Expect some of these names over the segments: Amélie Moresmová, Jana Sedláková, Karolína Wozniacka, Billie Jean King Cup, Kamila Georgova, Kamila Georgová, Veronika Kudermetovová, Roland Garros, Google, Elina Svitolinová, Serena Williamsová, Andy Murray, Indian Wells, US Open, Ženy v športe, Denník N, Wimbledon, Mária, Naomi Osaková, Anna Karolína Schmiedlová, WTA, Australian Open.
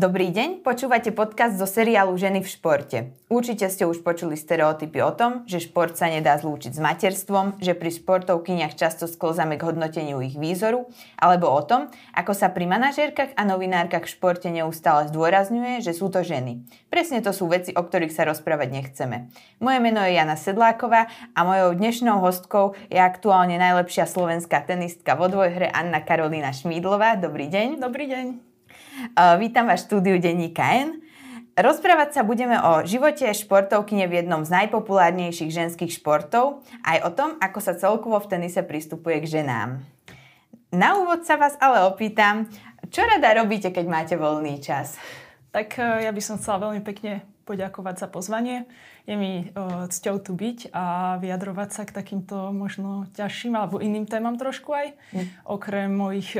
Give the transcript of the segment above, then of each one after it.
Dobrý deň, počúvate podcast zo seriálu Ženy v športe. Určite ste už počuli stereotypy o tom, že šport sa nedá zlúčiť s materstvom, že pri športovkyniach často sklzame k hodnoteniu ich výzoru, alebo o tom, ako sa pri manažérkach a novinárkach v športe neustále zdôrazňuje, že sú to ženy. Presne to sú veci, o ktorých sa rozprávať nechceme. Moje meno je Jana Sedláková a mojou dnešnou hostkou je aktuálne najlepšia slovenská tenistka vo dvojhre Anna Karolína Schmiedlová. Dobrý deň. Dobrý deň. Vítam vás v štúdiu Denníka N. Rozprávať sa budeme o živote športovkyne v jednom z najpopulárnejších ženských športov, aj o tom, ako sa celkovo v tenise pristupuje k ženám. Na úvod sa vás ale opýtam, čo rada robíte, keď máte voľný čas? Tak ja by som chcela veľmi pekne poďakovať za pozvanie. Je mi cťou tu byť a vyjadrovať sa k takýmto možno ťažším alebo iným témam trošku aj, okrem mojich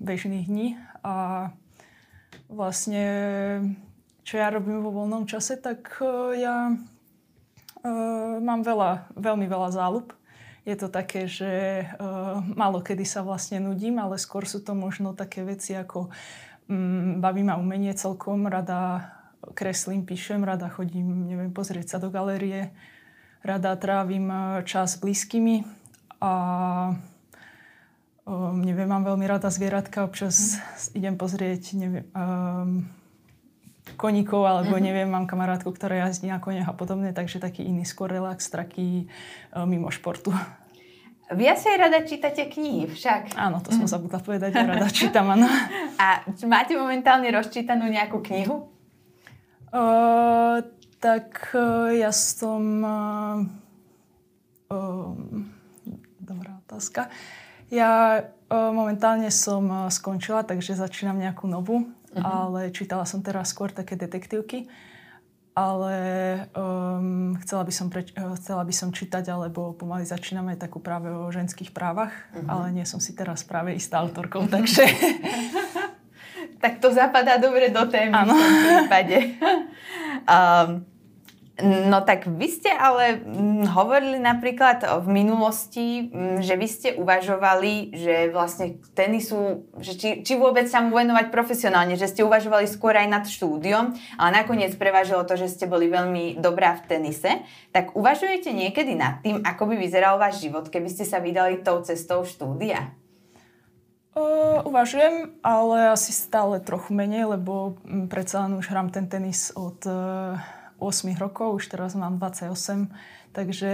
bežných dní. A vlastne, čo ja robím vo voľnom čase, tak ja mám veľmi veľa záľub. Je to také, že málo kedy sa vlastne nudím, ale skôr sú to možno také veci ako baví ma umenie celkom, rada kreslím, píšem, rada chodím, neviem, pozrieť sa do galérie, rada trávim čas s blízkymi a neviem, mám veľmi rada zvieratka, občas idem pozrieť koníkov, alebo neviem, mám kamarátku, ktorá jazdí na koniach a podobne, takže taký iný skôr relax, taký mimo športu. Vy asi aj rada čítate knihy, však? Áno, to som zabudla povedať, ja rada čítam, áno. A máte momentálne rozčítanú nejakú knihu? Ja som... dobrá otázka. Ja momentálne som skončila, takže začínam nejakú novú, ale čítala som teraz skôr také detektívky, ale chcela by som čítať, alebo pomaly začíname takú práve o ženských právach, ale nie som si teraz práve istá autorkou, takže... Tak to zapadá dobre do témy v tom prípade. No tak vy ste ale hovorili napríklad v minulosti, že vy ste uvažovali, že vlastne tenisu, že či vôbec sa mu venovať profesionálne, že ste uvažovali skôr aj nad štúdiom, ale nakoniec prevážilo to, že ste boli veľmi dobrá v tenise. Tak uvažujete niekedy nad tým, ako by vyzeral váš život, keby ste sa vydali tou cestou štúdia? Uvažujem, ale asi stále trochu menej, lebo predsa len už hrám ten tenis od... 8 rokov, už teraz mám 28, takže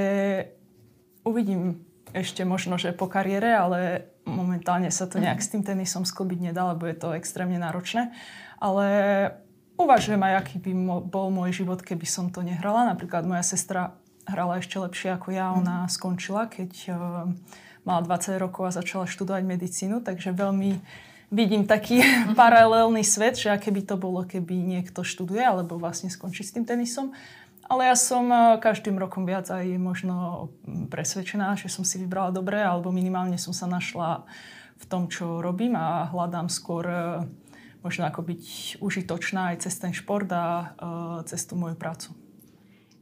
uvidím ešte možno, že po kariére, ale momentálne sa to nejak s tým tenisom sklbiť nedá, lebo je to extrémne náročné. Ale uvažujem aj, aký by bol môj život, keby som to nehrala. Napríklad moja sestra hrala ešte lepšie ako ja, ona skončila, keď mala 20 rokov a začala študovať medicínu, takže veľmi vidím taký paralelný svet, že aké by to bolo, keby niekto študuje alebo vlastne skončí s tým tenisom. Ale ja som každým rokom viac aj možno presvedčená, že som si vybrala dobre, alebo minimálne som sa našla v tom, čo robím a hľadám skôr možno ako byť užitočná aj cez ten šport a cez tú moju prácu.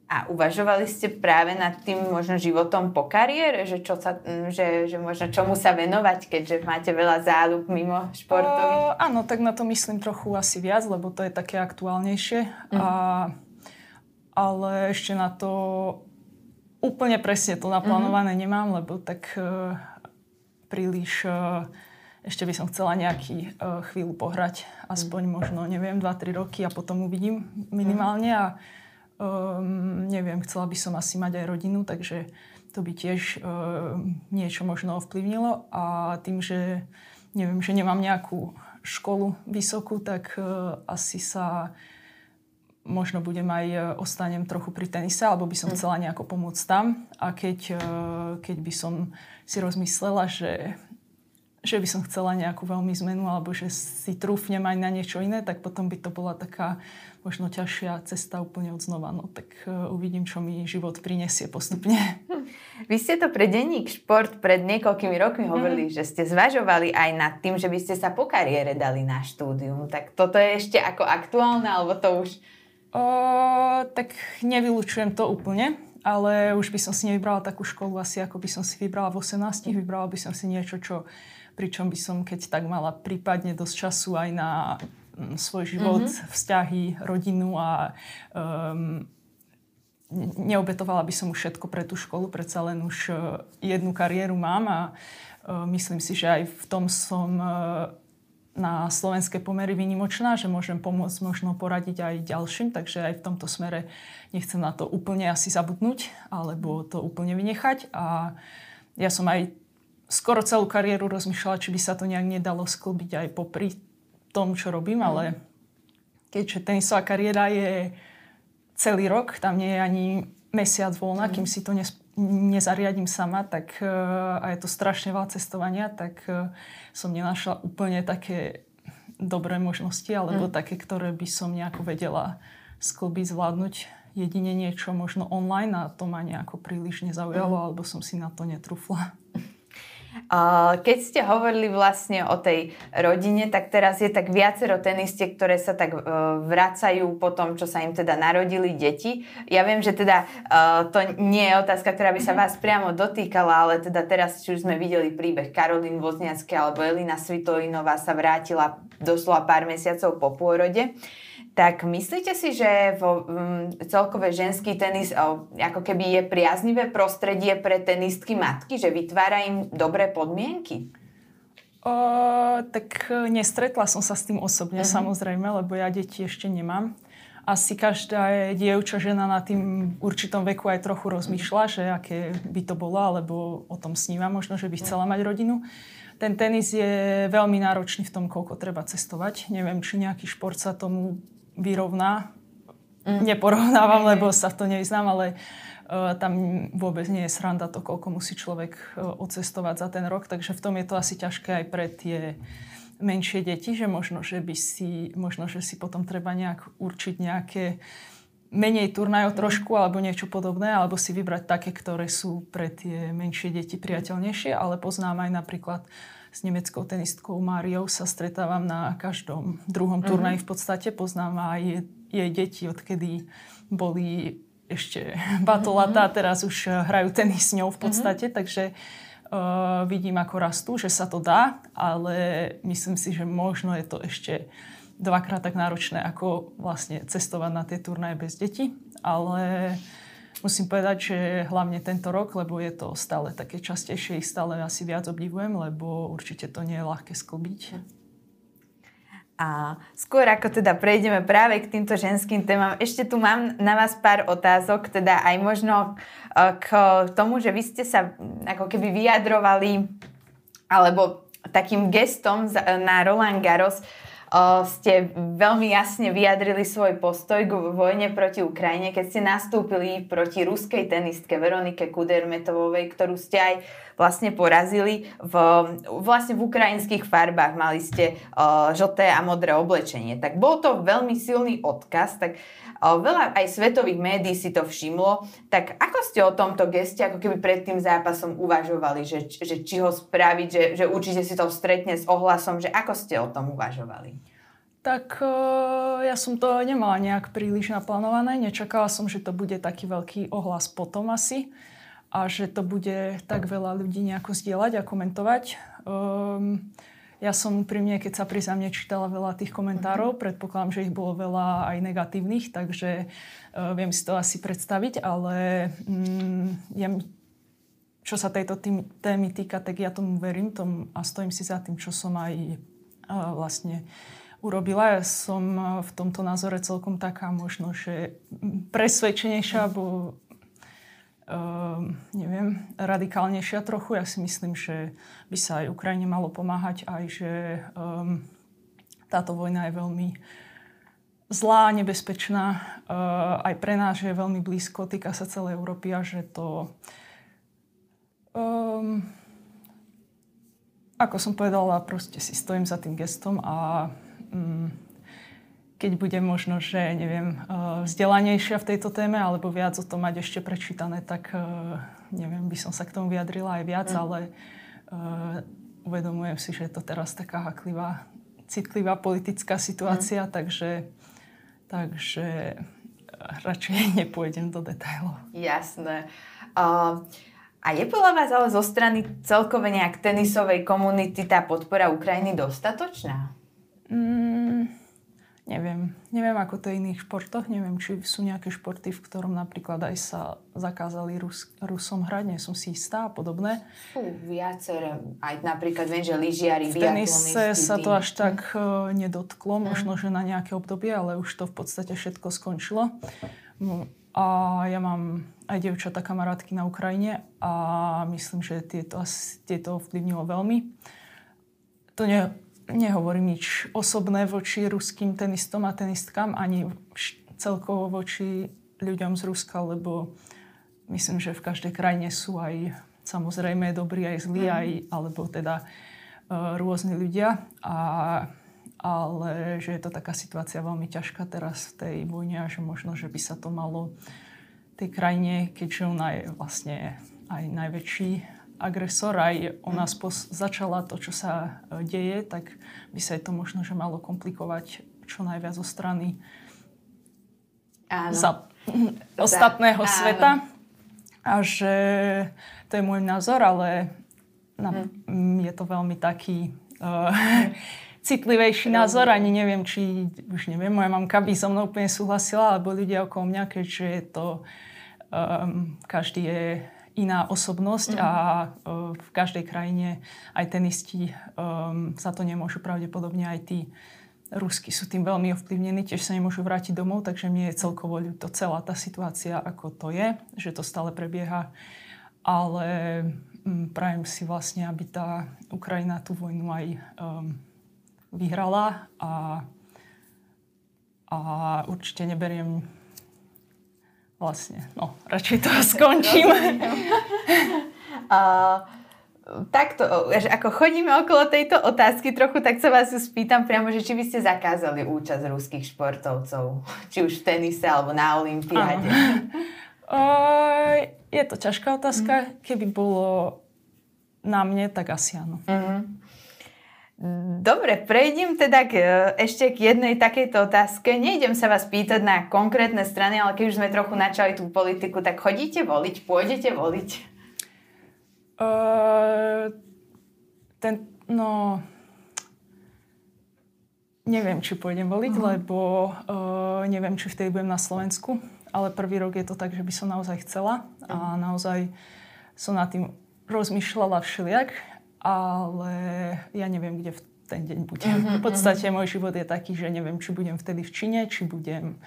A uvažovali ste práve nad tým možno životom po kariére? Že možno čomu sa venovať, keďže máte veľa záľub mimo športových? Áno, tak na to myslím trochu asi viac, lebo to je také aktuálnejšie. Ale ešte na to úplne presne to naplánované nemám, lebo tak príliš... Ešte by som chcela nejaký chvíľu pohrať. Aspoň možno, neviem, 2-3 roky a potom uvidím minimálne a neviem, chcela by som asi mať aj rodinu, takže to by tiež niečo možno ovplyvnilo a tým, že neviem, že nemám nejakú školu vysokú, tak asi sa možno ostanem trochu pri tenise, alebo by som chcela nejako pomôcť tam a keď by som si rozmyslela, že by som chcela nejakú veľmi zmenu alebo že si trúfnem aj na niečo iné, tak potom by to bola taká možno ťažšia cesta úplne od znova. No tak uvidím, čo mi život prinesie postupne. Vy ste to pre denník Šport pred niekoľkými rokmi hovorili, že ste zvažovali aj nad tým, že by ste sa po kariére dali na štúdium. Tak toto je ešte ako aktuálne, alebo to už... Tak nevylučujem to úplne. Ale už by som si nevybrala takú školu asi, ako by som si vybrala v 18. Vybrala by som si niečo, pričom by som, keď tak mala prípadne dosť času aj na svoj život, vzťahy, rodinu a neobetovala by som už všetko pre tú školu, predsa len už jednu kariéru mám a myslím si, že aj v tom som na slovenské pomery výnimočná, že môžem pomôcť, možno poradiť aj ďalším, takže aj v tomto smere nechcem na to úplne asi zabudnúť alebo to úplne vynechať a ja som aj skoro celú kariéru rozmýšľala, či by sa to nejak nedalo sklbiť aj popri tom, čo robím, ale keďže tenisová kariéra je celý rok, tam nie je ani mesiac voľna, kým si to nezariadím sama, tak a je to strašne veľa cestovania, tak som nenašla úplne také dobré možnosti, alebo také, ktoré by som nejako vedela sklbiť, zvládnuť. Jedine niečo možno online a to ma nejako príliš nezaujalo, alebo som si na to netrúfla. Keď ste hovorili vlastne o tej rodine, tak teraz je tak viacero tenistiek, ktoré sa tak vracajú po tom, čo sa im teda narodili deti. Ja viem, že teda to nie je otázka, ktorá by sa vás priamo dotýkala, ale teda teraz, či už sme videli príbeh Karolíny Wozniackej alebo Elina Svitolinová sa vrátila doslova pár mesiacov po pôrode. Tak myslíte si, že celkové ženský tenis ako keby je priaznivé prostredie pre tenistky matky, že vytvára im dobré podmienky? Tak nestretla som sa s tým osobne, samozrejme, lebo ja deti ešte nemám. Asi každá dievča, žena na tým určitom veku aj trochu rozmýšľa, že aké by to bolo, alebo o tom sníva možno, že by chcela mať rodinu. Ten tenis je veľmi náročný v tom, koľko treba cestovať. Neviem, či nejaký šport sa tomu vyrovná. Neporovnávam, lebo sa v to nevyznám, ale tam vôbec nie je sranda to, koľko musí človek odcestovať za ten rok. Takže v tom je to asi ťažké aj pre tie menšie deti, že možno, že si potom treba nejak určiť nejaké menej turnajov trošku alebo niečo podobné, alebo si vybrať také, ktoré sú pre tie menšie deti priateľnejšie, ale poznám aj napríklad s nemeckou tenistkou Máriou sa stretávam na každom druhom turnaji v podstate. Poznám aj jej deti, odkedy boli ešte batolatá a teraz už hrajú tenis s ňou v podstate, takže vidím ako rastú, že sa to dá, ale myslím si, že možno je to ešte dvakrát tak náročné, ako vlastne cestovať na tie turnaje bez detí, ale musím povedať, že hlavne tento rok, lebo je to stále také častejšie, ich stále asi viac obdivujem, lebo určite to nie je ľahké sklbiť. A skôr ako teda prejdeme práve k týmto ženským témam, ešte tu mám na vás pár otázok, teda aj možno k tomu, že vy ste sa ako keby vyjadrovali, alebo takým gestom na Roland Garros, ste veľmi jasne vyjadrili svoj postoj k vojne proti Ukrajine, keď ste nastúpili proti ruskej tenistke Veronike Kudermetovovej, ktorú ste aj vlastne porazili vlastne v ukrajinských farbách. Mali ste žlté a modré oblečenie. Tak bol to veľmi silný odkaz, tak veľa aj svetových médií si to všimlo. Tak ako ste o tomto geste, ako keby pred tým zápasom uvažovali, že či ho spraviť, že určite si to stretne s ohlasom, že ako ste o tom uvažovali? Tak ja som to nemala nejak príliš naplánované. Nečakala som, že to bude taký veľký ohlas potom asi a že to bude tak veľa ľudí nejako zdieľať a komentovať. Ja som pri mne, keď sa priznám, nečítala veľa tých komentárov. Predpokladám, že ich bolo veľa aj negatívnych, takže viem si to asi predstaviť, ale čo sa tejto témy týka, tak ja tomu verím a stojím si za tým, čo som aj vlastne urobila. Ja som v tomto názore celkom taká možno, že presvedčenejšia, alebo neviem, radikálnejšia trochu. Ja si myslím, že by sa aj Ukrajine malo pomáhať, aj že táto vojna je veľmi zlá, nebezpečná. Aj pre nás, že je veľmi blízko, týka sa celej Európy a že to... ako som povedala, proste si stojím za tým gestom a keď budem možno, že neviem, vzdelanejšia v tejto téme alebo viac o to mať ešte prečítané, tak neviem, by som sa k tomu vyjadrila aj viac, ale uvedomujem si, že je to teraz taká haklivá, citlivá politická situácia, takže radšej nepôjdem do detailov. Jasné. A je podľa vás ale zo strany celkové nejak tenisovej komunity tá podpora Ukrajiny dostatočná? Neviem ako to je v iných športoch, neviem, či sú nejaké športy, v ktorom napríklad aj sa zakázali Rusom hrať, nie som si istá a podobné. Sú viaceré, aj napríklad viem, že lyžiari, biatlonisti. V tenise sa to až tak nedotklo, možno, že na nejaké obdobie, ale už to v podstate všetko skončilo. No, a ja mám aj dievčatá kamarátky na Ukrajine a myslím, že tieto ovplyvnilo veľmi. To nehovorím nič osobné voči ruským tenistom a tenistkám, ani celkovo voči ľuďom z Ruska, lebo myslím, že v každej krajine sú aj samozrejme dobrí, aj zlí, alebo teda rôzni ľudia. Ale že je to taká situácia veľmi ťažká teraz v tej vojne a že možno, že by sa to malo tej krajine, keďže ona je vlastne aj najväčší agresor, aj ona začala to, čo sa deje, tak by sa to možno, že malo komplikovať čo najviac zo strany ostatného sveta. A že to je môj názor, ale je to veľmi taký... citlivejší názor, ani neviem, či už neviem, moja mamka by so mnou úplne súhlasila, alebo ľudia okolo mňa, keďže je to každý je iná osobnosť a v každej krajine aj tenisti sa to nemôžu, pravdepodobne aj tí Rusky sú tým veľmi ovplyvnení, tiež sa nemôžu vrátiť domov, takže mne je celkovo ľúto celá tá situácia, ako to je, že to stále prebieha, ale prajem si vlastne, aby tá Ukrajina tú vojnu aj vyhrala a určite neberiem vlastne, no, radšej to skončím. Takto, ako chodíme okolo tejto otázky trochu, tak sa vás spýtam priamo, že či by ste zakázali účasť ruských športovcov, či už v tenise alebo na olympiáde? Je to ťažká otázka. Keby bolo na mne, tak asi áno. Dobre, prejdem teda ešte k jednej takejto otázke. Nejdem sa vás pýtať na konkrétne strany, ale keď už sme trochu načali tú politiku, tak chodíte voliť, pôjdete voliť? Neviem, či pôjdem voliť, lebo neviem, či vtedy budem na Slovensku. Ale prvý rok je to tak, že by som naozaj chcela a naozaj som nad tým rozmýšľala všelijak. Ale ja neviem, kde v ten deň budem. V podstate môj život je taký, že neviem, či budem vtedy v Číne, či budem...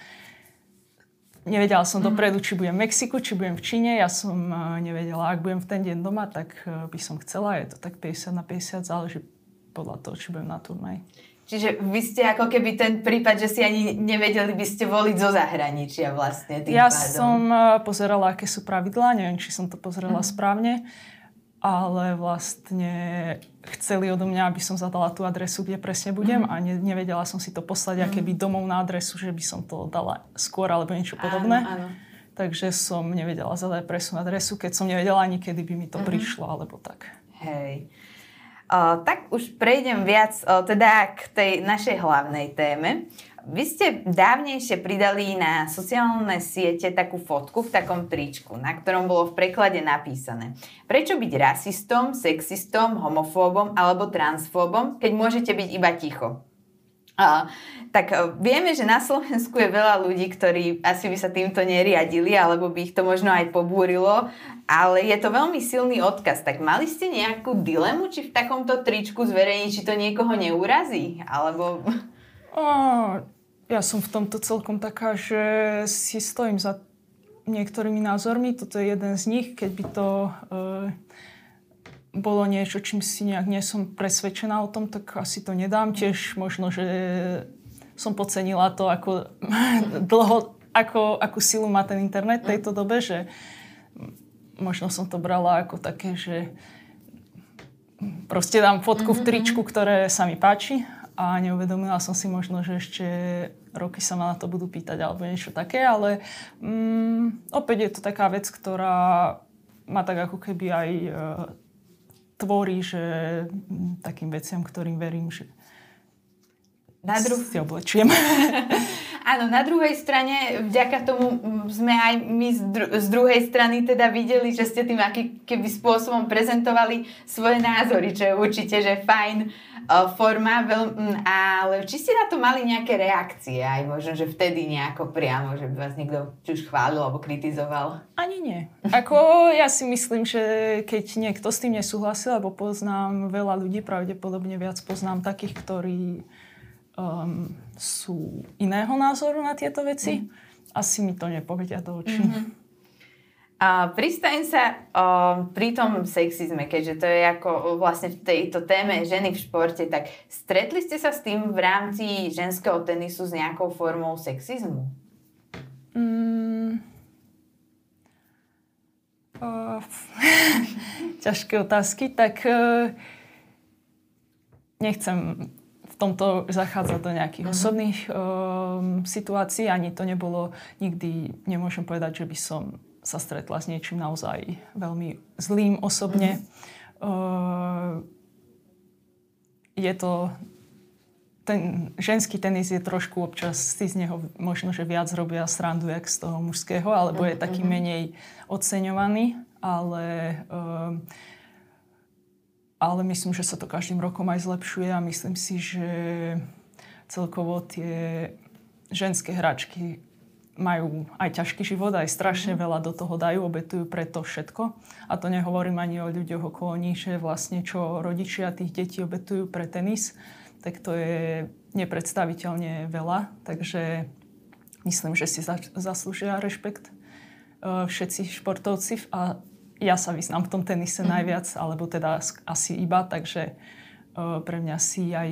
Nevedela som dopredu, či budem v Mexiku, či budem v Číne. Ja som nevedela, ak budem v ten deň doma, tak by som chcela. Je to tak 50/50, záleží podľa toho, či budem na turnaji. Čiže vy ste ako keby ten prípad, že si ani nevedeli by ste voliť zo zahraničia vlastne tým pádom. Som pozerala, aké sú pravidlá. Neviem, či som to pozerala správne. Ale vlastne chceli odo mňa, aby som zadala tú adresu, kde presne budem a nevedela som si to poslať akéby domov na adresu, že by som to dala skôr alebo niečo podobné. Áno. Takže som nevedela zadať presnú adresu, keď som nevedela ani, kedy by mi to prišlo alebo tak. Hej. Tak už prejdem viac teda k tej našej hlavnej téme. Vy ste dávnejšie pridali na sociálne siete takú fotku v takom tričku, na ktorom bolo v preklade napísané: prečo byť rasistom, sexistom, homofóbom alebo transfóbom, keď môžete byť iba ticho? Tak vieme, že na Slovensku je veľa ľudí, ktorí asi by sa týmto neriadili, alebo by ich to možno aj pobúrilo, ale je to veľmi silný odkaz. Tak mali ste nejakú dilemu, či v takomto tričku zverejniť, či to niekoho neurazí? Alebo... Ja som v tomto celkom taká, že si stojím za niektorými názormi. Toto je jeden z nich. Keď by to bolo niečo, čím si nejak nie som presvedčená o tom, tak asi to nedám. Tiež možno, že som podcenila to, ako dlho, akú silu má ten internet v tejto dobe, že možno som to brala ako také, že proste dám fotku v tričku, ktoré sa mi páči. A neuvedomila som si možno, že ešte roky sa ma na to budú pýtať alebo niečo také, ale opäť je to taká vec, ktorá ma tak ako keby aj tvorí, že takým veciam, ktorým verím, že si oblečiem. Áno, na druhej strane, vďaka tomu sme aj my z druhej strany teda videli, že ste tým aký keby spôsobom prezentovali svoje názory, čo je určite, že fajn forma, ale či ste na to mali nejaké reakcie aj možno, že vtedy nejako priamo, že by vás niekto či už chválil alebo kritizoval? Ani nie. Ako ja si myslím, že keď niekto s tým nesúhlasil, alebo poznám veľa ľudí, pravdepodobne viac poznám takých, ktorí sú iného názoru na tieto veci, asi mi to nepovedia do očí. Pristaň sa pri tom sexizme, keďže to je ako vlastne v tejto téme ženy v športe, tak stretli ste sa s tým v rámci ženského tenisu s nejakou formou sexizmu? Ťažké otázky, tak nechcem tomto zachádza do nejakých osobných situácií. Ani to nebolo nikdy, nemôžem povedať, že by som sa stretla s niečím naozaj veľmi zlým osobne. Je to... Ten ženský tenis je trošku občas, si z neho možno, že viac robia srandu, jak z toho mužského, alebo je taký menej oceňovaný, ale... Ale myslím, že sa to každým rokom aj zlepšuje a myslím si, že celkovo tie ženské hráčky majú aj ťažký život, aj strašne veľa do toho dajú, obetujú pre to všetko. A to nehovorím ani o ľuďoch okolo nich, že vlastne čo rodičia tých detí obetujú pre tenis, tak to je nepredstaviteľne veľa. Takže myslím, že si zaslúžia rešpekt všetci športovci a ja sa vyznám v tom tenise najviac, alebo teda asi iba, takže pre mňa si aj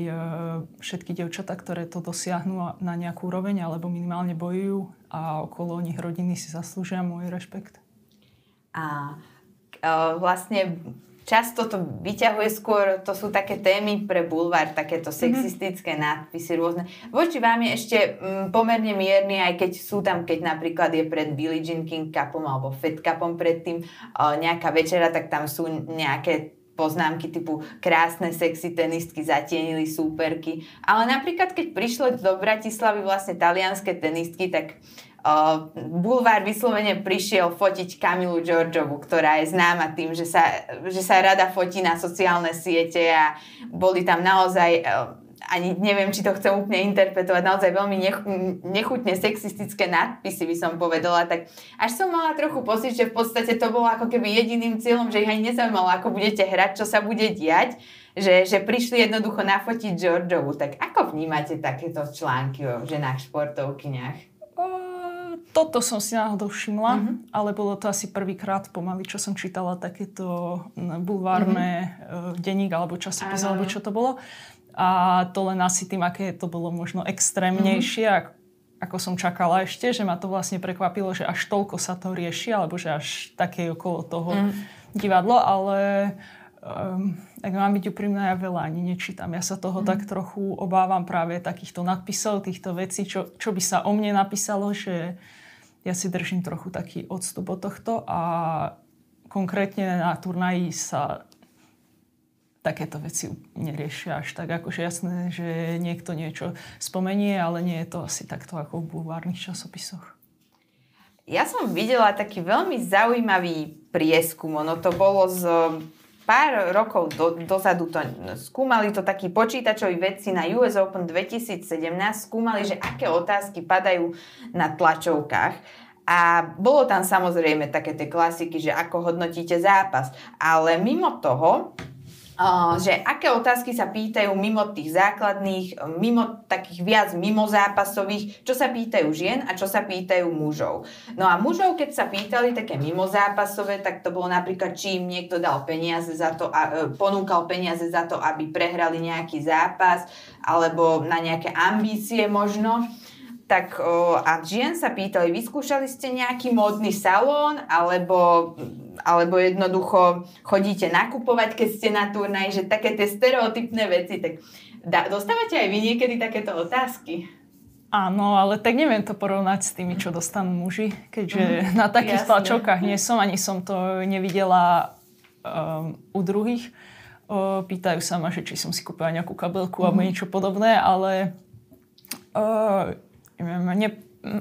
všetky dievčatá, ktoré to dosiahnu na nejakú úroveň, alebo minimálne bojujú a okolo nich rodiny si zaslúžia môj rešpekt. A vlastne často to vyťahuje skôr, to sú také témy pre bulvár, takéto sexistické nadpisy rôzne. Voči vám je ešte pomerne mierny, aj keď sú tam, keď napríklad je pred Billie Jean King Cupom alebo Fed Cupom predtým nejaká večera, tak tam sú nejaké poznámky typu krásne sexy tenistky zatienili súperky. Ale napríklad, keď prišlo do Bratislavy vlastne talianske tenistky, tak bulvár vyslovene prišiel fotiť Kamilu Georgovu, ktorá je známa tým, že sa rada fotí na sociálne siete a boli tam naozaj, ani neviem, či to chcem úplne interpretovať, naozaj veľmi nechutne sexistické nadpisy by som povedala, tak až som mala trochu pocit, že v podstate to bolo ako keby jediným cieľom, že ich ani nezaujímalo, ako budete hrať, čo sa bude diať, že prišli jednoducho nafotiť Georgovu. Tak ako vnímate takéto články o ženách športovkyniach? Toto som si náhodou všimla, ale bolo to asi prvýkrát pomaly, čo som čítala takéto bulvárne denník alebo časopis, alebo čo to bolo. A to len asi tým, aké to bolo možno extrémnejšie, ako som čakala ešte, že ma to vlastne prekvapilo, že až toľko sa to rieši, alebo že až také okolo toho divadlo, ale ak mám byť úprimná, ja veľa ani nečítam. Ja sa toho tak trochu obávam práve takýchto nadpisov, týchto vecí, čo by sa o mne napísalo, že ja si držím trochu taký odstup od tohto a konkrétne na turnaji sa takéto veci neriešia až tak. Akože jasné, že niekto niečo spomenie, ale nie je to asi takto ako v bulvárnych časopisoch. Ja som videla taký veľmi zaujímavý prieskum. Ono to bolo z pár rokov dozadu to skúmali, to takí počítačoví vedci na US Open 2017 skúmali, že aké otázky padajú na tlačovkách. A bolo tam samozrejme také tie klasiky, že ako hodnotíte zápas. Ale mimo toho, že aké otázky sa pýtajú mimo tých základných, mimo takých viac mimozápasových, čo sa pýtajú žien a čo sa pýtajú mužov. No a mužov, keď sa pýtali také mimozápasové, tak to bolo napríklad, či im niekto dal peniaze za to, ponúkal peniaze za to, aby prehrali nejaký zápas, alebo na nejaké ambície možno. Tak a žien sa pýtali, vyskúšali ste nejaký módny salón, alebo jednoducho chodíte nakupovať, keď ste na turnaj, že také tie stereotypné veci. Tak dostávate aj vy niekedy takéto otázky? Áno, ale tak neviem to porovnať s tými, čo dostanú muži, keďže na takých tlačovkách nie som, ani som to nevidela u druhých. Pýtajú sa ma, že či som si kúpila nejakú kabelku alebo niečo podobné, ale...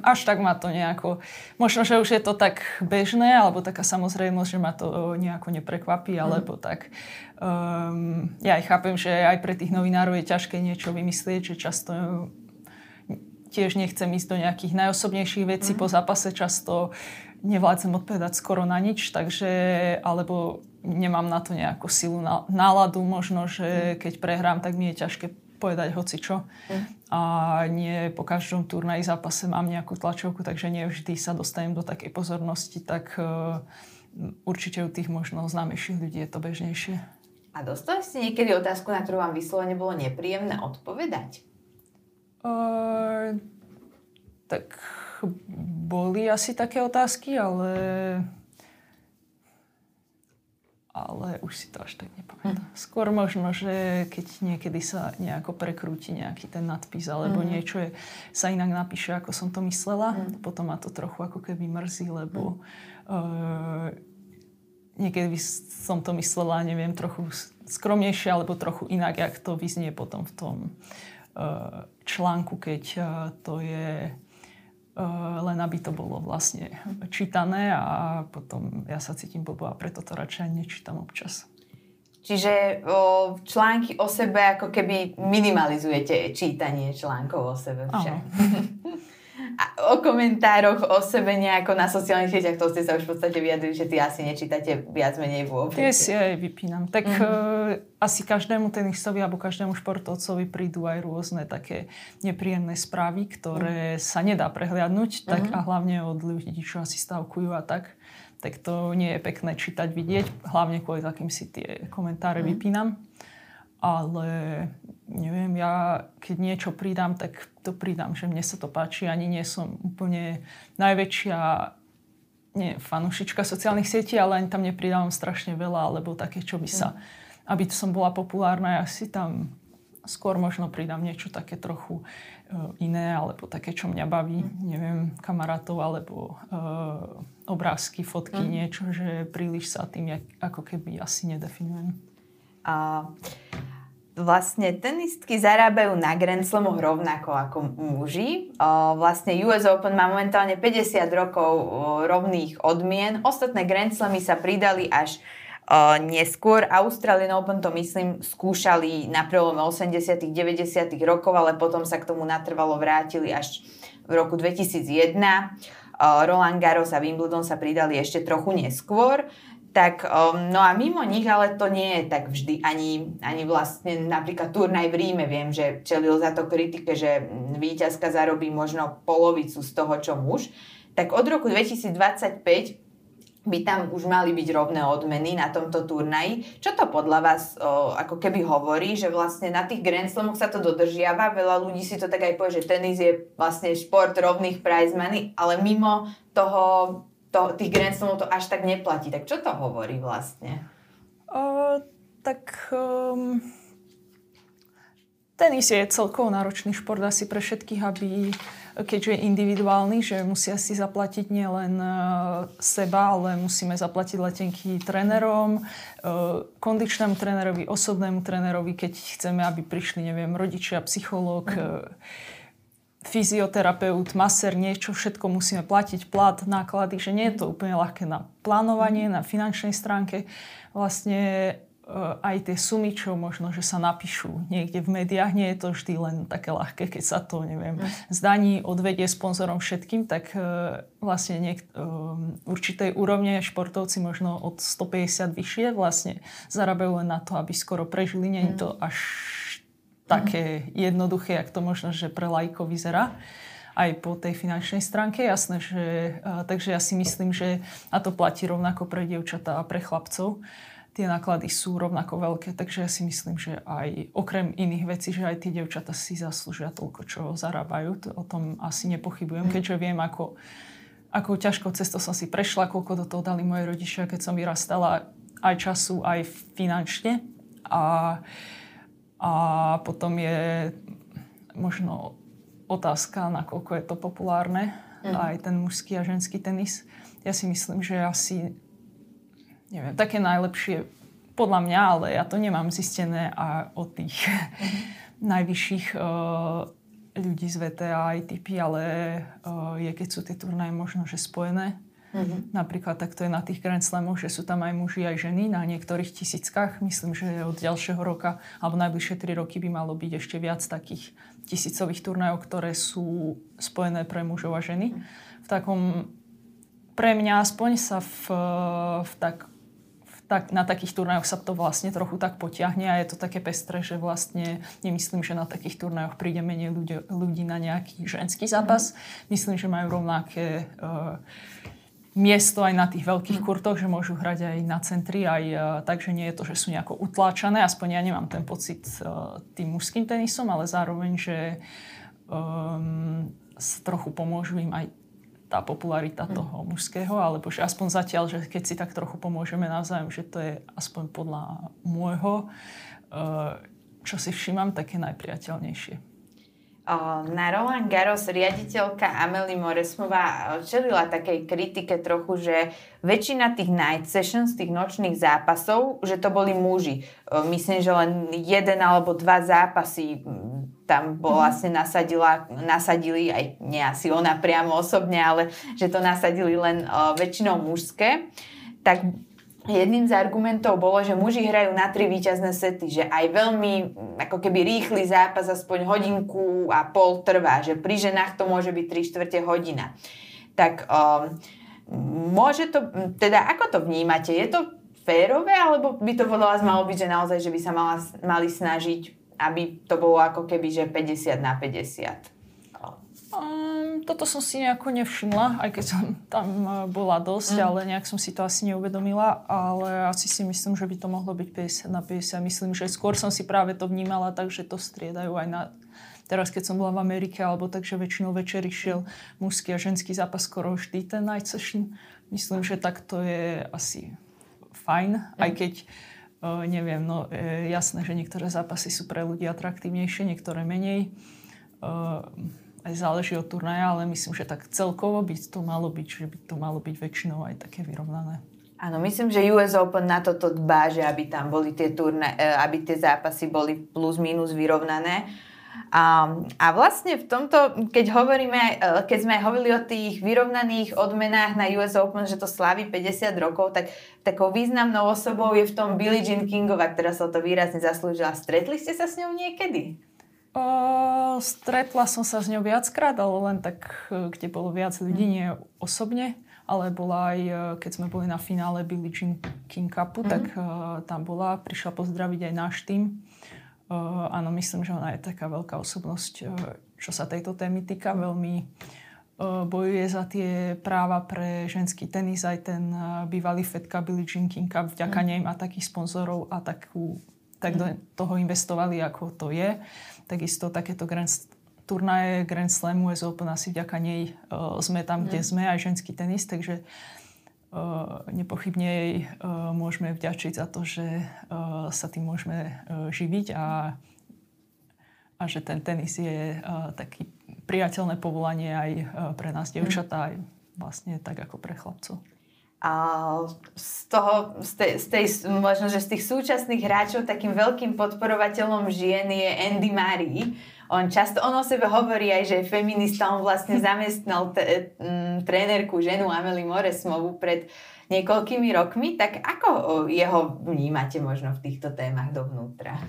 Až tak ma to nejako... Možno, že už je to tak bežné, alebo taká samozrejmosť, že ma to nejako neprekvapí, alebo tak... Ja aj chápem, že aj pre tých novinárov je ťažké niečo vymyslieť, že často tiež nechcem ísť do nejakých najosobnejších vecí po zápase, často nevládzem odpovedať skoro na nič, takže... Alebo nemám na to nejakú silu, náladu možno, že keď prehrám, tak mi je ťažké povedať hocičo. A nie po každom turnaji zápase mám nejakú tlačovku, takže nie vždy sa dostanem do takej pozornosti, tak určite u tých možno známejších ľudí je to bežnejšie. A dostali ste niekedy otázku, na ktorú vám vyslovene bolo nepríjemné odpovedať? Tak boli asi také otázky, ale už si to až tak nepamätám. Skôr možno, že keď niekedy sa nejako prekrúti nejaký ten nadpis alebo niečo sa inak napíše, ako som to myslela, potom ma to trochu ako keby mrzí, lebo niekedy som to myslela, neviem, trochu skromnejšie alebo trochu inak, jak to vyznie potom v tom článku, keď to je... len aby to bolo vlastne čítané a potom ja sa cítim blbo a preto to radšej nečítam občas. Čiže články o sebe ako keby minimalizujete čítanie článkov o sebe však. A o komentároch o sebe nejako na sociálnych sieťach, to ste sa už v podstate vyjadrili, že ty asi nečítate viac menej vôbec. Ja si aj vypínam. Tak asi každému tenisovi alebo každému športovcovi prídu aj rôzne také nepríjemné správy, ktoré sa nedá prehliadnúť, tak a hlavne od ľudí, čo asi stavkujú a tak. Tak to nie je pekné čítať, vidieť. Hlavne kvôli takým si tie komentáre vypínam. Ale neviem, ja keď niečo pridám, tak to pridám, že mne sa to páči. Ani nie som úplne najväčšia fanušička sociálnych sietí, ale ani tam nepridávam strašne veľa, alebo také, čo by sa... Aby som bola populárna, ja si tam skôr možno pridám niečo také trochu iné, alebo také, čo mňa baví. Neviem, kamarátov, alebo obrázky, fotky, niečo, že príliš sa tým ako keby asi nedefinujem. A vlastne tenistky zarábajú na Grand Slamoch rovnako ako muži. Vlastne US Open má momentálne 50 rokov rovných odmien. Ostatné Grand Slamy sa pridali až neskôr. Australian Open to, myslím, skúšali na prelome 80. 90. rokov, ale potom sa k tomu natrvalo vrátili až v roku 2001. Roland Garros a Wimbledon sa pridali ešte trochu neskôr. Tak, no a mimo nich, ale to nie je tak vždy. Ani vlastne napríklad turnaj v Ríme, viem, že čelil za to kritike, že víťazka zarobí možno polovicu z toho, čo muž. Tak od roku 2025 by tam už mali byť rovné odmeny na tomto turnaji. Čo to podľa vás ako keby hovorí, že vlastne na tých Grand Slamoch sa to dodržiava? Veľa ľudí si to tak aj povie, že tenis je vlastne šport rovných prize money, ale mimo toho... tých Grand Slamov to až tak neplatí. Tak čo to hovorí vlastne? Tenis je celkovo náročný šport asi pre všetkých, aby, keďže je individuálny, že musia si zaplatiť nielen seba, ale musíme zaplatiť letenky trénerom, kondičnému trénerovi, osobnému trénerovi, keď chceme, aby prišli, neviem, rodičia, psychológ, fyzioterapeut, masér, niečo, všetko musíme platiť, plat, náklady, že nie je to úplne ľahké na plánovanie, na finančnej stránke. Vlastne aj tie sumy, čo možno, že sa napíšu niekde v médiách, nie je to vždy len také ľahké, keď sa to, neviem, zdaní, odvedie sponzorom všetkým, tak vlastne určitej úrovne športovci možno od 150 vyššie vlastne zarábajú len na to, aby skoro prežili, nie je to až také jednoduché, jak to možno, že pre laikov vyzerá aj po tej finančnej stránke. Jasné, že... takže ja si myslím, že a to platí rovnako pre dievčatá a pre chlapcov. Tie náklady sú rovnako veľké, takže ja si myslím, že aj okrem iných vecí, že aj tie dievčatá si zaslúžia toľko, čo zarábajú. O tom asi nepochybujem, keďže viem, ako ťažkou cestou som si prešla, koľko do toho dali moje rodičia, keď som vyrastala, aj času, aj finančne. A potom je možno otázka, nakoľko je to populárne, aj ten mužský a ženský tenis. Ja si myslím, že asi, neviem, také najlepšie podľa mňa, ale ja to nemám zistené a od tých najvyšších ľudí z WTA aj typy, ale je, keď sú tie turnaje možno, že spojené. Mm-hmm. Napríklad takto je na tých Grand Slamoch, že sú tam aj muži, aj ženy na niektorých tisíckach. Myslím, že od ďalšieho roka alebo najbližšie 3 roky by malo byť ešte viac takých tisícových turnajov, ktoré sú spojené pre mužov a ženy. V takom, pre mňa aspoň sa na takých turnajoch sa to vlastne trochu tak potiahne a je to také pestré, že vlastne nemyslím, že na takých turnajoch príde menej ľudí na nejaký ženský zápas. Myslím, že majú rovnaké miesto aj na tých veľkých kurtoch, že môžu hrať aj na centri, aj takže nie je to, že sú nejako utláčané. Aspoň ja nemám ten pocit tým mužským tenisom, ale zároveň, že trochu pomôžu im aj tá popularita toho mužského, alebo že aspoň zatiaľ, že keď si tak trochu pomôžeme navzájom, že to je aspoň podľa môjho, čo si všímam, také najpriateľnejšie. Na Roland Garros riaditeľka Amélie Moresmová čelila takej kritike trochu, že väčšina tých night sessions, tých nočných zápasov, že to boli muži. Myslím, že len 1 alebo 2 zápasy tam vlastne nasadili, aj nie asi ona priamo osobne, ale že to nasadili len väčšinou mužské. Tak jedným z argumentov bolo, že muži hrajú na 3 víťazné sety, že aj veľmi ako keby rýchly zápas aspoň 1,5 hodiny trvá, že pri ženách to môže byť 3/4 hodina. Tak môže to, teda ako to vnímate? Je to férové, alebo by to podľa vás malo byť, že naozaj, že by sa mali snažiť, aby to bolo ako keby, že 50/50? Toto som si nejako nevšimla, aj keď som tam bola dosť, ale nejak som si to asi neuvedomila, ale asi si myslím, že by to mohlo byť 50/50. Myslím, že skôr som si práve to vnímala, takže to striedajú aj na... Teraz, keď som bola v Amerike, alebo takže väčšinou večer išiel mužský a ženský zápas skoro vždy ten night session. Myslím, že takto je asi fajn, aj keď neviem, no jasné, že niektoré zápasy sú pre ľudí atraktívnejšie, niektoré menej. Aj záleží od turnaja, ale myslím, že tak celkovo by to malo byť, že by to malo byť väčšinou aj také vyrovnané. Áno, myslím, že US Open na toto dbá, že aby tam boli tie turnaje, aby tie zápasy boli plus minus vyrovnané. A vlastne v tomto, keď sme hovorili o tých vyrovnaných odmenách na US Open, že to slaví 50 rokov, tak takou významnou osobou je v tom Billie Jean Kingová, ktorá sa to výrazne zaslúžila. Stretli ste sa s ňou niekedy? Stretla som sa s ňou viackrát, ale len tak, kde bolo viac ľudí, nie osobne, ale bola aj, keď sme boli na finále Billie Jean King Cupu, tak tam bola, prišla pozdraviť aj náš tím. Áno, myslím, že ona je taká veľká osobnosť, čo sa tejto témy týka. Veľmi bojuje za tie práva pre ženský tenis, aj ten bývalý FED Cup, Billie Jean King Cup, vďaka nej a takých sponzorov a tak do toho investovali, ako to je. Takisto takéto turnaje Grand Slamu US Open, asi vďaka nej sme tam, kde sme, aj ženský tenis, takže nepochybne jej môžeme vďačiť za to, že sa tým môžeme živiť a že ten tenis je taký priateľné povolanie aj pre nás dievčatá, aj vlastne tak ako pre chlapcov. A možno, že z tých súčasných hráčov takým veľkým podporovateľom žien je Andy Murray. On o sebe hovorí aj, že je feminista. On vlastne zamestnal trénerku ženu Amélie Moresmovú pred niekoľkými rokmi. Tak ako jeho vnímate možno v týchto témach dovnútra?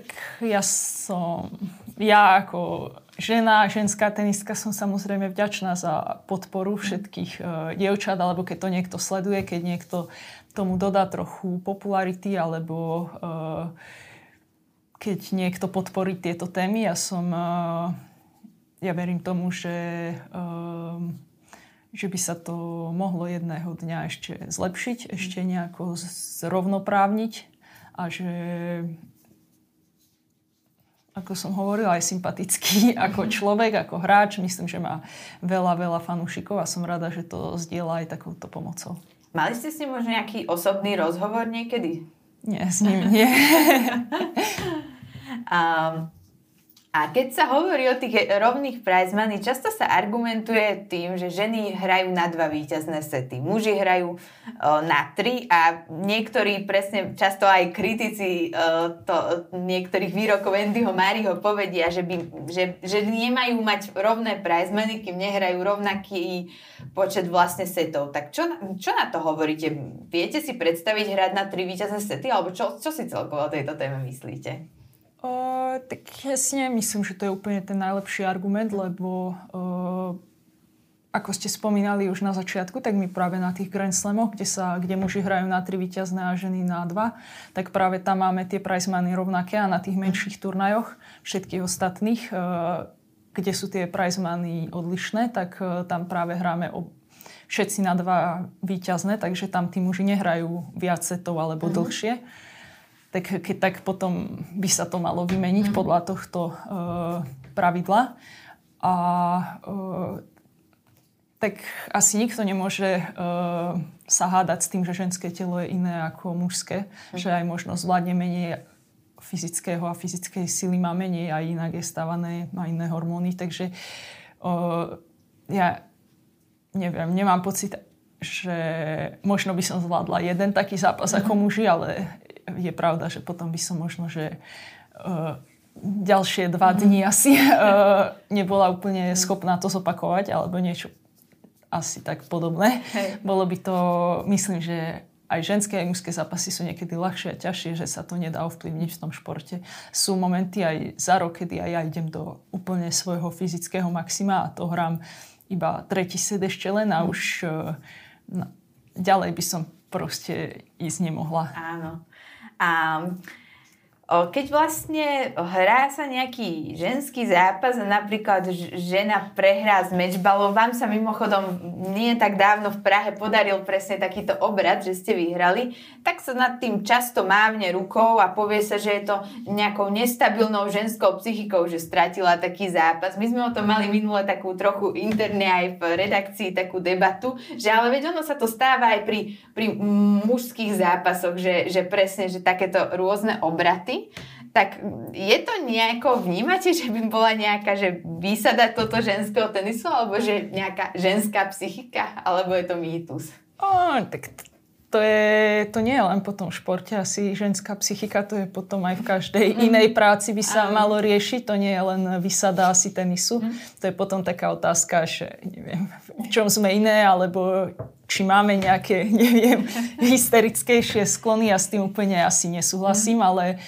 Tak ja ako žena, ženská tenistka som samozrejme vďačná za podporu všetkých dievčat, alebo keď to niekto sleduje, keď niekto tomu dodá trochu popularity, alebo keď niekto podporí tieto témy. Ja verím tomu, že by sa to mohlo jedného dňa ešte zlepšiť, ešte nejako zrovnoprávniť. A že, ako som hovorila, je sympatický ako človek, ako hráč. Myslím, že má veľa, veľa fanúšikov a som rada, že to zdieľa aj takouto pomocou. Mali ste s ním možno nejaký osobný rozhovor niekedy? Nie, s ním nie. A keď sa hovorí o tých rovných prize money, často sa argumentuje tým, že ženy hrajú na 2 víťazné sety, muži hrajú na 3 a niektorí, presne často aj kritici niektorých výrokov Andyho Murrayho povedia, že nemajú mať rovné prize money, kým nehrajú rovnaký počet vlastne setov. Tak čo na to hovoríte? Viete si predstaviť hrať na 3 víťazné sety? Alebo čo si celkovo o tejto téme myslíte? Tak ja si nemyslím, že to je úplne ten najlepší argument, lebo ako ste spomínali už na začiatku, tak my práve na tých Grand Slamoch, kde muži hrajú na 3 víťazné a ženy na 2, tak práve tam máme tie prize money rovnaké a na tých menších turnajoch všetkých ostatných, kde sú tie prize money odlišné, tak tam práve hráme všetci na 2 víťazné, takže tam tí muži nehrajú viac setov alebo dlhšie. Tak keď tak potom by sa to malo vymeniť podľa tohto pravidla. A tak asi nikto nemôže sa hádať s tým, že ženské telo je iné ako mužské. Že aj možno zvládne menej fyzického a fyzickej sily má menej a inak je stávané, má iné hormóny. Takže ja neviem, nemám pocit, že možno by som zvládla jeden taký zápas ako muži, ale je pravda, že potom by som možno, že ďalšie 2 dni asi nebola úplne schopná to zopakovať alebo niečo asi tak podobné. Hej. Bolo by to, myslím, že aj ženské, aj mužské zápasy sú niekedy ľahšie a ťažšie, že sa to nedá ovplyvniť v tom športe. Sú momenty aj za rok, kedy aj ja idem do úplne svojho fyzického maxima a to hrám iba 3. set ešte len a už ďalej by som proste ísť nemohla. Áno. A keď vlastne hrá sa nejaký ženský zápas, napríklad žena prehrá s mečbalou, vám sa mimochodom nie tak dávno v Prahe podaril presne takýto obrat, že ste vyhrali, tak sa nad tým často mávne rukou a povie sa, že je to nejakou nestabilnou ženskou psychikou, že stratila taký zápas. My sme o tom mali minule takú trochu interne aj v redakcii takú debatu, že ale veď ono sa to stáva aj pri mužských zápasoch, že presne, že takéto rôzne obraty. Tak je to nejako, vnímate, že by bola nejaká, že výsada toto ženského tenisu, alebo že nejaká ženská psychika, alebo je to mýtus? Tak to nie je len po tom športe, asi ženská psychika, to je potom aj v každej inej práci by sa malo riešiť, to nie je len výsada asi tenisu, to je potom taká otázka, že neviem, v čom sme iné, alebo či máme nejaké, neviem, hysterickejšie sklony, ja s tým úplne asi nesúhlasím, ale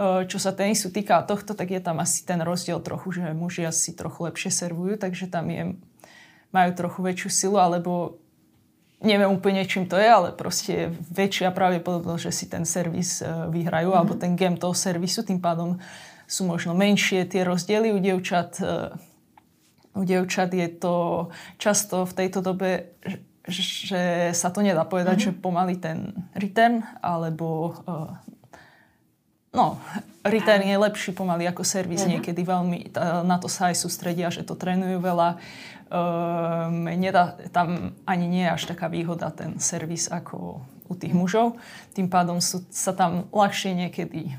čo sa tenisu týka tohto, tak je tam asi ten rozdiel trochu, že muži asi trochu lepšie servujú, takže tam majú trochu väčšiu silu, alebo neviem úplne, čím to je, ale proste väčšia pravdepodobnosť, že si ten servis vyhrajú, alebo ten game toho servisu, tým pádom sú možno menšie tie rozdiely u dievčat. U dievčat je to často v tejto dobe, že sa to nedá povedať, že pomaly ten return, alebo return je lepší pomaly ako servis niekedy veľmi, na to sa aj sústredia, že to trénujú veľa. Nedá, tam ani nie je až taká výhoda ten servis ako u tých mužov. Tým pádom sa tam ľahšie niekedy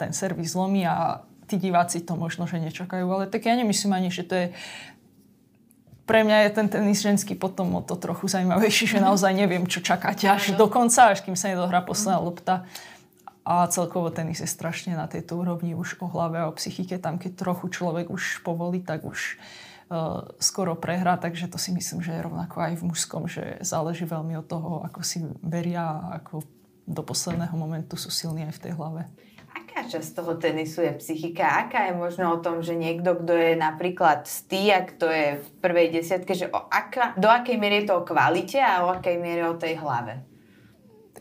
ten servis zlomí a tí diváci to možno, že nečakajú, ale tak ja nemyslím ani, že to je. Pre mňa je ten tenis ženský potom o to trochu zaujímavejší, že naozaj neviem, čo čakať až do konca, až kým sa nedohrá posledná lopta. A celkovo tenis je strašne na tejto úrovni už o hlave a o psychike. Tam, keď trochu človek už povolí, tak už skoro prehrá. Takže to si myslím, že je rovnako aj v mužskom, že záleží veľmi od toho, ako si veria a ako do posledného momentu sú silní aj v tej hlave. Aká časť toho tenisu je psychika? Aká je možno o tom, že niekto, kto je napríklad stýak, kto je v prvej desiatke, že do akej miery je to o kvalite a o akej miery o tej hlave?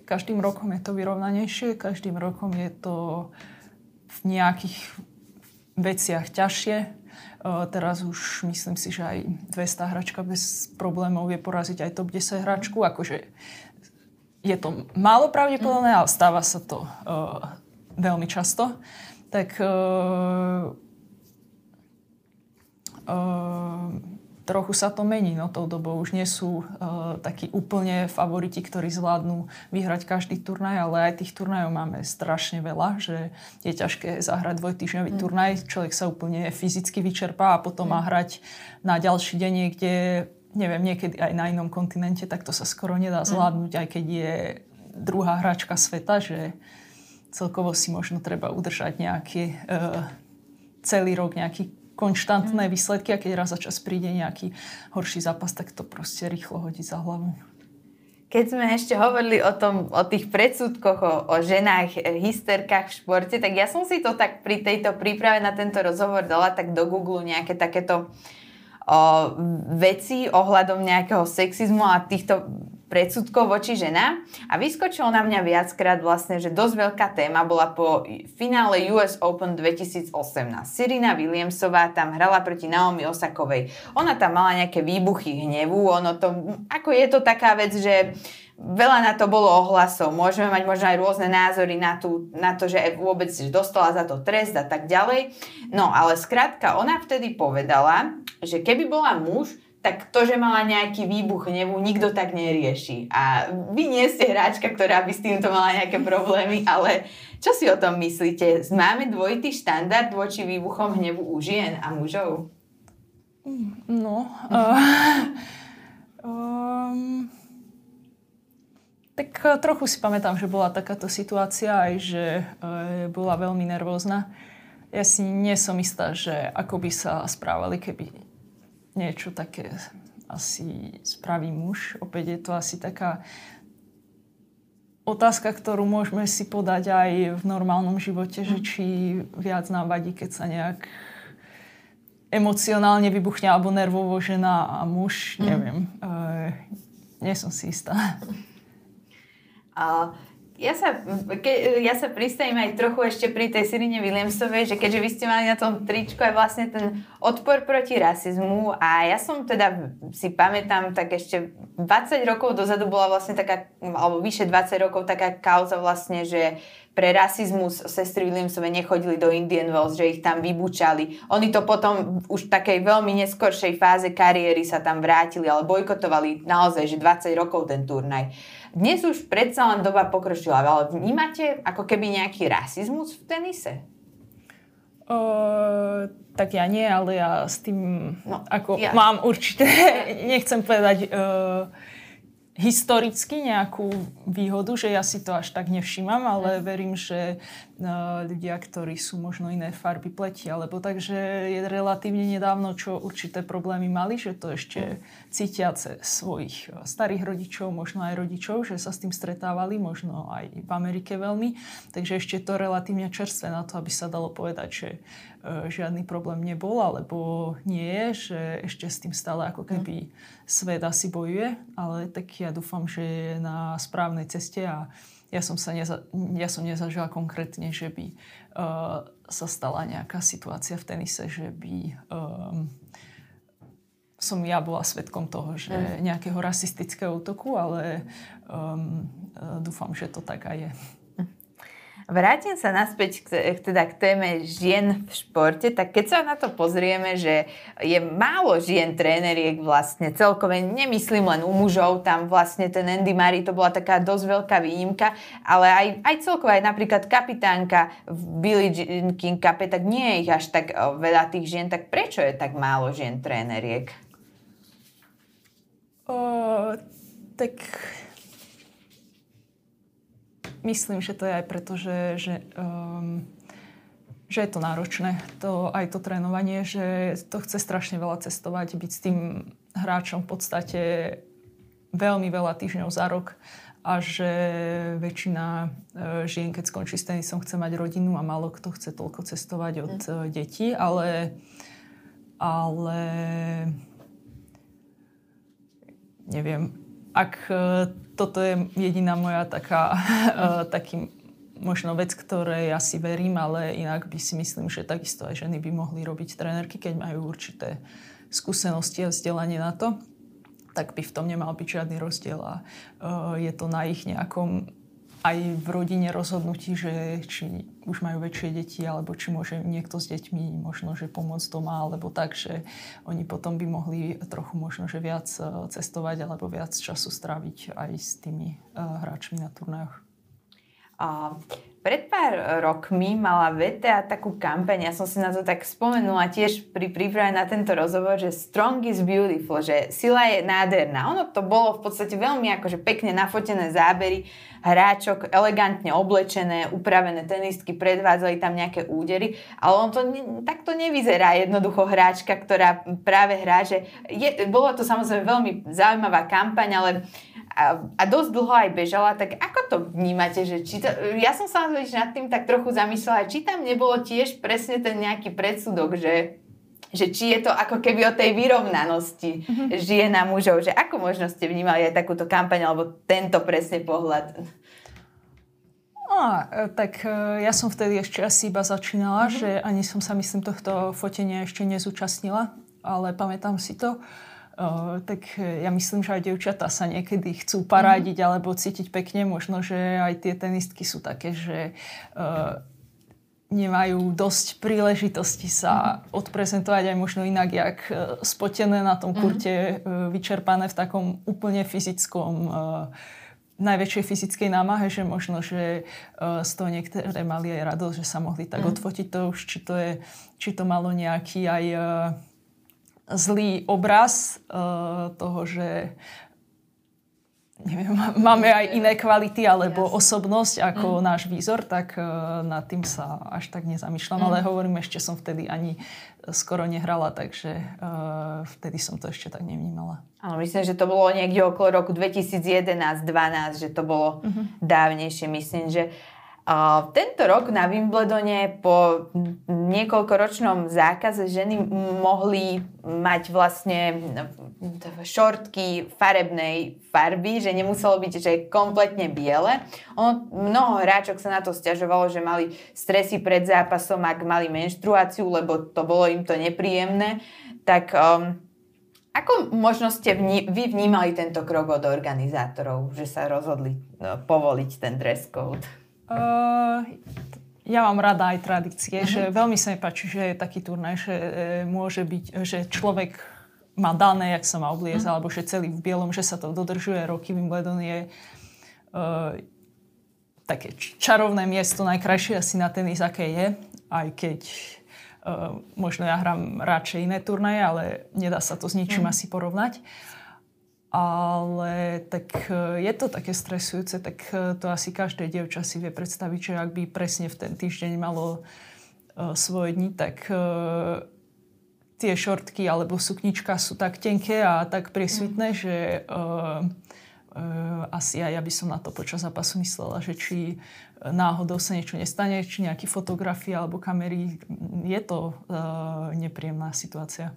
Každým rokom je to vyrovnanejšie, každým rokom je to v nejakých veciach ťažšie. Teraz už myslím si, že aj 200 hráčka bez problémov vie poraziť aj top 10 hráčku. Akože je to málo pravdepodobné, ale stáva sa to veľmi často, tak trochu sa to mení, no tou dobou už nie sú takí úplne favoriti, ktorí zvládnu vyhrať každý turnaj, ale aj tých turnajov máme strašne veľa, že je ťažké zahrať dvojtýždňový turnaj, človek sa úplne fyzicky vyčerpá a potom má hrať na ďalší deň niekde, neviem, niekedy aj na inom kontinente, tak to sa skoro nedá zvládnuť, aj keď je druhá hráčka sveta, že celkovo si možno treba udržať nejaký celý rok nejaký konštantné výsledky a keď raz za čas príde nejaký horší zápas, tak to proste rýchlo hodí za hlavu. Keď sme ešte hovorili o tých predsudkoch, o ženách, hysterkách v športe, tak ja som si to tak pri tejto príprave na tento rozhovor dala tak do Google nejaké takéto veci ohľadom nejakého sexizmu a týchto predsudkov voči ženám a vyskočilo na mňa viackrát vlastne, že dosť veľká téma bola po finále US Open 2018. Serena Williamsová tam hrala proti Naomi Osakovej. Ona tam mala nejaké výbuchy hnevu, ono to, ako je to taká vec, že veľa na to bolo ohlasov. Môžeme mať možno aj rôzne názory na to, že vôbec dostala za to trest a tak ďalej. No ale skrátka, ona vtedy povedala, že keby bola muž, tak to, že mala nejaký výbuch hnevu, nikto tak nerieši. A vy nie ste hráčka, ktorá by s týmto mala nejaké problémy, ale čo si o tom myslíte? Máme dvojitý štandard voči výbuchom hnevu u žien a mužov? No, tak trochu si pamätám, že bola takáto situácia, aj že bola veľmi nervózna. Ja si nie som istá, že ako by sa správali, keby niečo také asi spraví muž. Opäť je to asi taká otázka, ktorú môžeme si podať aj v normálnom živote, že či viac nám vadí, keď sa nejak emocionálne vybuchne alebo nervovo žena a muž. Neviem. Nie som si istá. Ja sa pristavím aj trochu ešte pri tej Serene Williamsovej, že keďže vy ste mali na tom tričku aj vlastne ten odpor proti rasizmu a ja som teda si pamätám, tak ešte 20 rokov dozadu bola vlastne taká, alebo vyše 20 rokov taká kauza vlastne, že pre rasizmus sestry Williamsove nechodili do Indian Wells, že ich tam vybučali. Oni to potom už v takej veľmi neskoršej fáze kariéry sa tam vrátili, ale bojkotovali naozaj, že 20 rokov ten turnaj. Dnes už predsa len doba pokročila, ale vnímate ako keby nejaký rasizmus v tenise? Tak ja nie, ale ja s tým mám určite, nechcem povedať... historicky nejakú výhodu, že ja si to až tak nevšímam, ale verím, že ľudia, ktorí sú možno iné farby pleti, alebo takže je relatívne nedávno, čo určité problémy mali, že to ešte cítia cez svojich starých rodičov, možno aj rodičov, že sa s tým stretávali, možno aj v Amerike veľmi, takže ešte je to relatívne čerstvé na to, aby sa dalo povedať, že žiadny problém nebol, alebo nie, že ešte s tým stále ako keby svet asi bojuje, ale tak ja dúfam, že je na správnej ceste a ja som nezažila konkrétne, že by sa stala nejaká situácia v tenise, že by som ja bola svedkom toho, že nejakého rasistického útoku, ale dúfam, že to tak aj je. Vrátim sa naspäť k téme žien v športe, tak keď sa na to pozrieme, že je málo žien tréneriek vlastne, celkové nemyslím len u mužov, tam vlastne ten Andy Murray to bola taká dosť veľká výnimka, ale aj celkové, aj napríklad kapitánka v Billie Jean King Cup, tak nie je ich až tak veľa tých žien, tak prečo je tak málo žien tréneriek? Tak... Myslím, že to je aj preto, že je to náročné, aj to trénovanie, že to chce strašne veľa cestovať, byť s tým hráčom v podstate veľmi veľa týždňov za rok a že väčšina žien, keď skončí s tenisom, chce mať rodinu a málo kto chce toľko cestovať od detí, ale neviem, ak toto je jediná moja taký možno vec, ktorej ja si verím, ale inak by si myslím, že takisto aj ženy by mohli robiť trénerky, keď majú určité skúsenosti a vzdelanie na to, tak by v tom nemal byť žiadny rozdiel a je to na ich nejakom aj v rodine rozhodnutí, že či už majú väčšie deti, alebo či môže niekto s deťmi možno, že pomôcť doma, alebo tak, že oni potom by mohli trochu možno, že viac cestovať, alebo viac času stráviť aj s tými hráčmi na turnajoch. Pred pár rokmi mala WTA takú kampaň, ja som si na to tak spomenula tiež pri príprave na tento rozhovor, že strong is beautiful, že sila je nádherná. Ono to bolo v podstate veľmi akože pekne nafotené zábery hráčok, elegantne oblečené, upravené tenistky, predvádzali tam nejaké údery, ale on to takto nevyzerá jednoducho hráčka, ktorá práve hrá, že bolo to samozrejme veľmi zaujímavá kampaň, ale a dosť dlho aj bežala, tak ako to vnímate? Že či to, ja som sa nad tým tak trochu zamyslela, či tam nebolo tiež presne ten nejaký predsudok, že či je to ako keby o tej vyrovnanosti žien a mužov, že ako možno ste vnímali aj takúto kampaň alebo tento presne pohľad? Tak ja som vtedy ešte asi iba začínala, že ani som sa myslím tohto fotenia ešte nezúčastnila, ale pamätám si to. Tak ja myslím, že aj dievčatá sa niekedy chcú parádiť alebo cítiť pekne. Možno, že aj tie tenistky sú také, že nemajú dosť príležitosti sa odprezentovať aj možno inak, jak spotené na tom kurte, vyčerpané v takom úplne fyzickom najväčšej fyzickej námahe, že možno, že z toho niektoré mali aj radosť, že sa mohli tak odfotiť. To už, či to malo nejaký aj zlý obraz toho, že neviem, máme aj iné kvality alebo osobnosť ako náš výzor, tak nad tým sa až tak nezamýšľam. Ale hovorím, ešte som vtedy ani skoro nehrala, takže vtedy som to ešte tak nevnímala. Áno, myslím, že to bolo niekde okolo roku 2011-2012, že to bolo dávnejšie. Myslím, že tento rok na Wimbledone po niekoľkoročnom zákaze ženy mohli mať vlastne šortky farebnej farby, že nemuselo byť že kompletne biele. Mnoho hráčok sa na to sťažovalo, že mali stresy pred zápasom, ak mali menštruáciu, lebo to bolo im to nepríjemné. Tak ako možno ste vy vnímali tento krok od organizátorov, že sa rozhodli povoliť ten dress code? Ja mám rada aj tradície, že veľmi sa mi páči, že je taký turnaj, že môže byť, že človek má dané, jak sa má obliecť, alebo že celý v bielom, že sa to dodržuje roky. Wimbledon je také čarovné miesto, najkrajšie asi na tenis, aké je, aj keď možno ja hrám radšej iné turnaje, ale nedá sa to s ničím asi porovnať. Ale tak je to také stresujúce, tak to asi každé dievča si vie predstaviť, že ak by presne v ten týždeň malo svoje dni, tak tie šortky alebo suknička sú tak tenké a tak priesvitné, že asi aj ja by som na to počas zápasu myslela, že či náhodou sa niečo nestane, či nejaké fotografie alebo kamery. Je to nepríjemná situácia.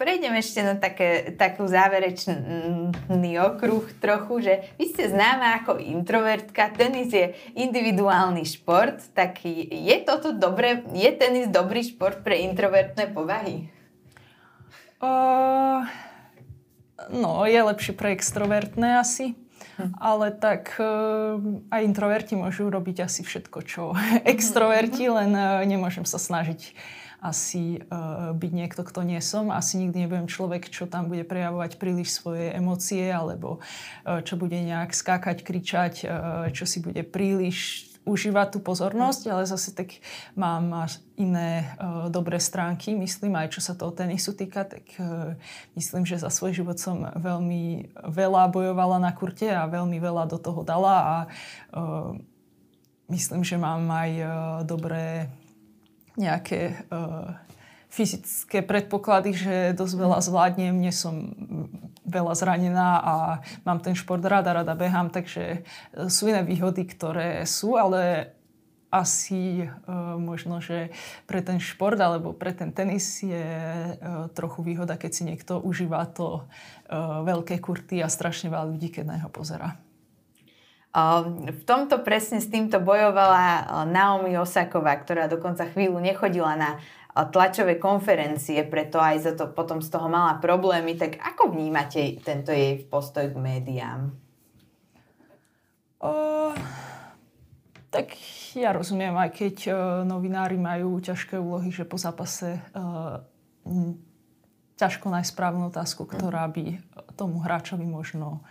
Prejdem ešte na takú záverečný okruh trochu, že vy ste známa ako introvertka, tenis je individuálny šport, tak je tenis dobrý šport pre introvertné povahy? No, je lepšie pre extrovertné asi. Ale tak aj introverti môžu robiť asi všetko, čo extroverti, len nemôžem sa snažiť asi byť niekto, kto nie som. Asi nikdy nebudem človek, čo tam bude prejavovať príliš svoje emócie, alebo čo bude nejak skákať, kričať, čo si bude príliš užívať tú pozornosť, ale zase tak mám iné dobré stránky, myslím, aj čo sa toho tenisu týka, tak myslím, že za svoj život som veľmi veľa bojovala na kurte a veľmi veľa do toho dala a myslím, že mám aj dobré nejaké fyzické predpoklady, že dosť veľa zvládnem, nie som veľa zranená a mám ten šport rada behám, takže sú iné výhody, ktoré sú, ale asi možno, že pre ten šport alebo pre ten tenis je trochu výhoda, keď si niekto užíva to veľké kurty a strašne veľa ľudí, keď na neho pozerá. V tomto presne s týmto bojovala Naomi Osaková, ktorá dokonca chvíľu nechodila na tlačové konferencie, preto aj za to potom z toho mala problémy. Tak ako vnímate tento jej postoj k médiám? Tak ja rozumiem, aj keď novinári majú ťažké úlohy, že po zápase ťažko nájsť správnu otázku, ktorá by tomu hráčovi možno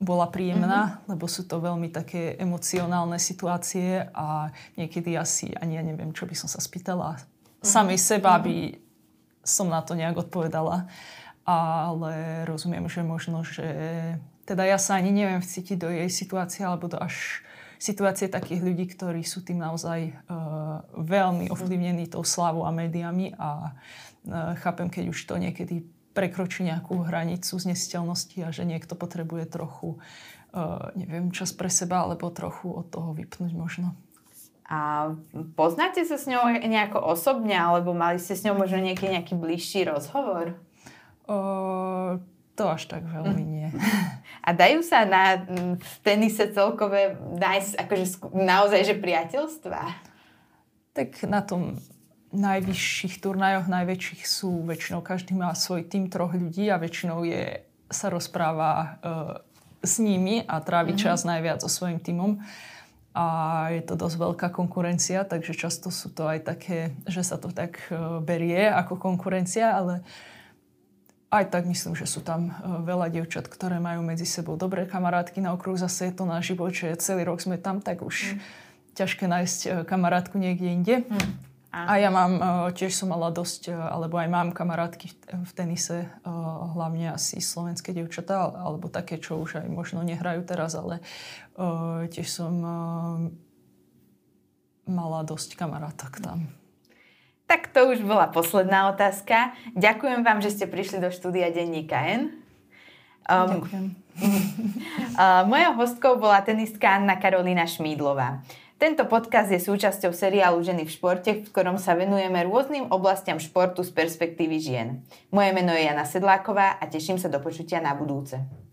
bola príjemná, lebo sú to veľmi také emocionálne situácie a niekedy asi ani ja neviem, čo by som sa spýtala. Samej seba by som na to nejak odpovedala. Ale rozumiem, že možno, že... Teda ja sa ani neviem vcítiť do jej situácie alebo do až... situácie takých ľudí, ktorí sú tým naozaj veľmi ovplyvnení tou slávou a médiami a chápem, keď už to niekedy prekročí nejakú hranicu znesiteľnosti a že niekto potrebuje trochu, neviem, čas pre seba alebo trochu od toho vypnúť možno. A poznáte sa s ňou nejako osobne alebo mali ste s ňou možno nejaký bližší rozhovor? To až tak veľmi nie. A dajú sa na tenise celkové nájsť akože naozaj že priateľstvá? Tak na tom najvyšších turnajoch, najväčších sú väčšinou, každý má svoj tím troch ľudí a väčšinou je, sa rozpráva s nimi a trávi čas najviac so svojím tímom. A je to dosť veľká konkurencia, takže často sú to aj také, že sa to tak berie ako konkurencia, ale aj tak myslím, že sú tam veľa dievčat, ktoré majú medzi sebou dobré kamarátky na okruhu. Zase je to náš život, že celý rok sme tam, tak už ťažké nájsť kamarátku niekde inde. A ja mám, tiež som mala dosť, alebo aj mám kamarátky v tenise, hlavne asi slovenské dievčatá, alebo také, čo už aj možno nehrajú teraz, ale tiež som mala dosť kamarátok tam. Tak to už bola posledná otázka. Ďakujem vám, že ste prišli do štúdia Denníka N. Ďakujem. Mojou hostkou bola tenistka Anna Karolína Schmiedlová. Tento podcast je súčasťou seriálu Ženy v športe, v ktorom sa venujeme rôznym oblastiam športu z perspektívy žien. Moje meno je Jana Sedláková a teším sa do počutia na budúce.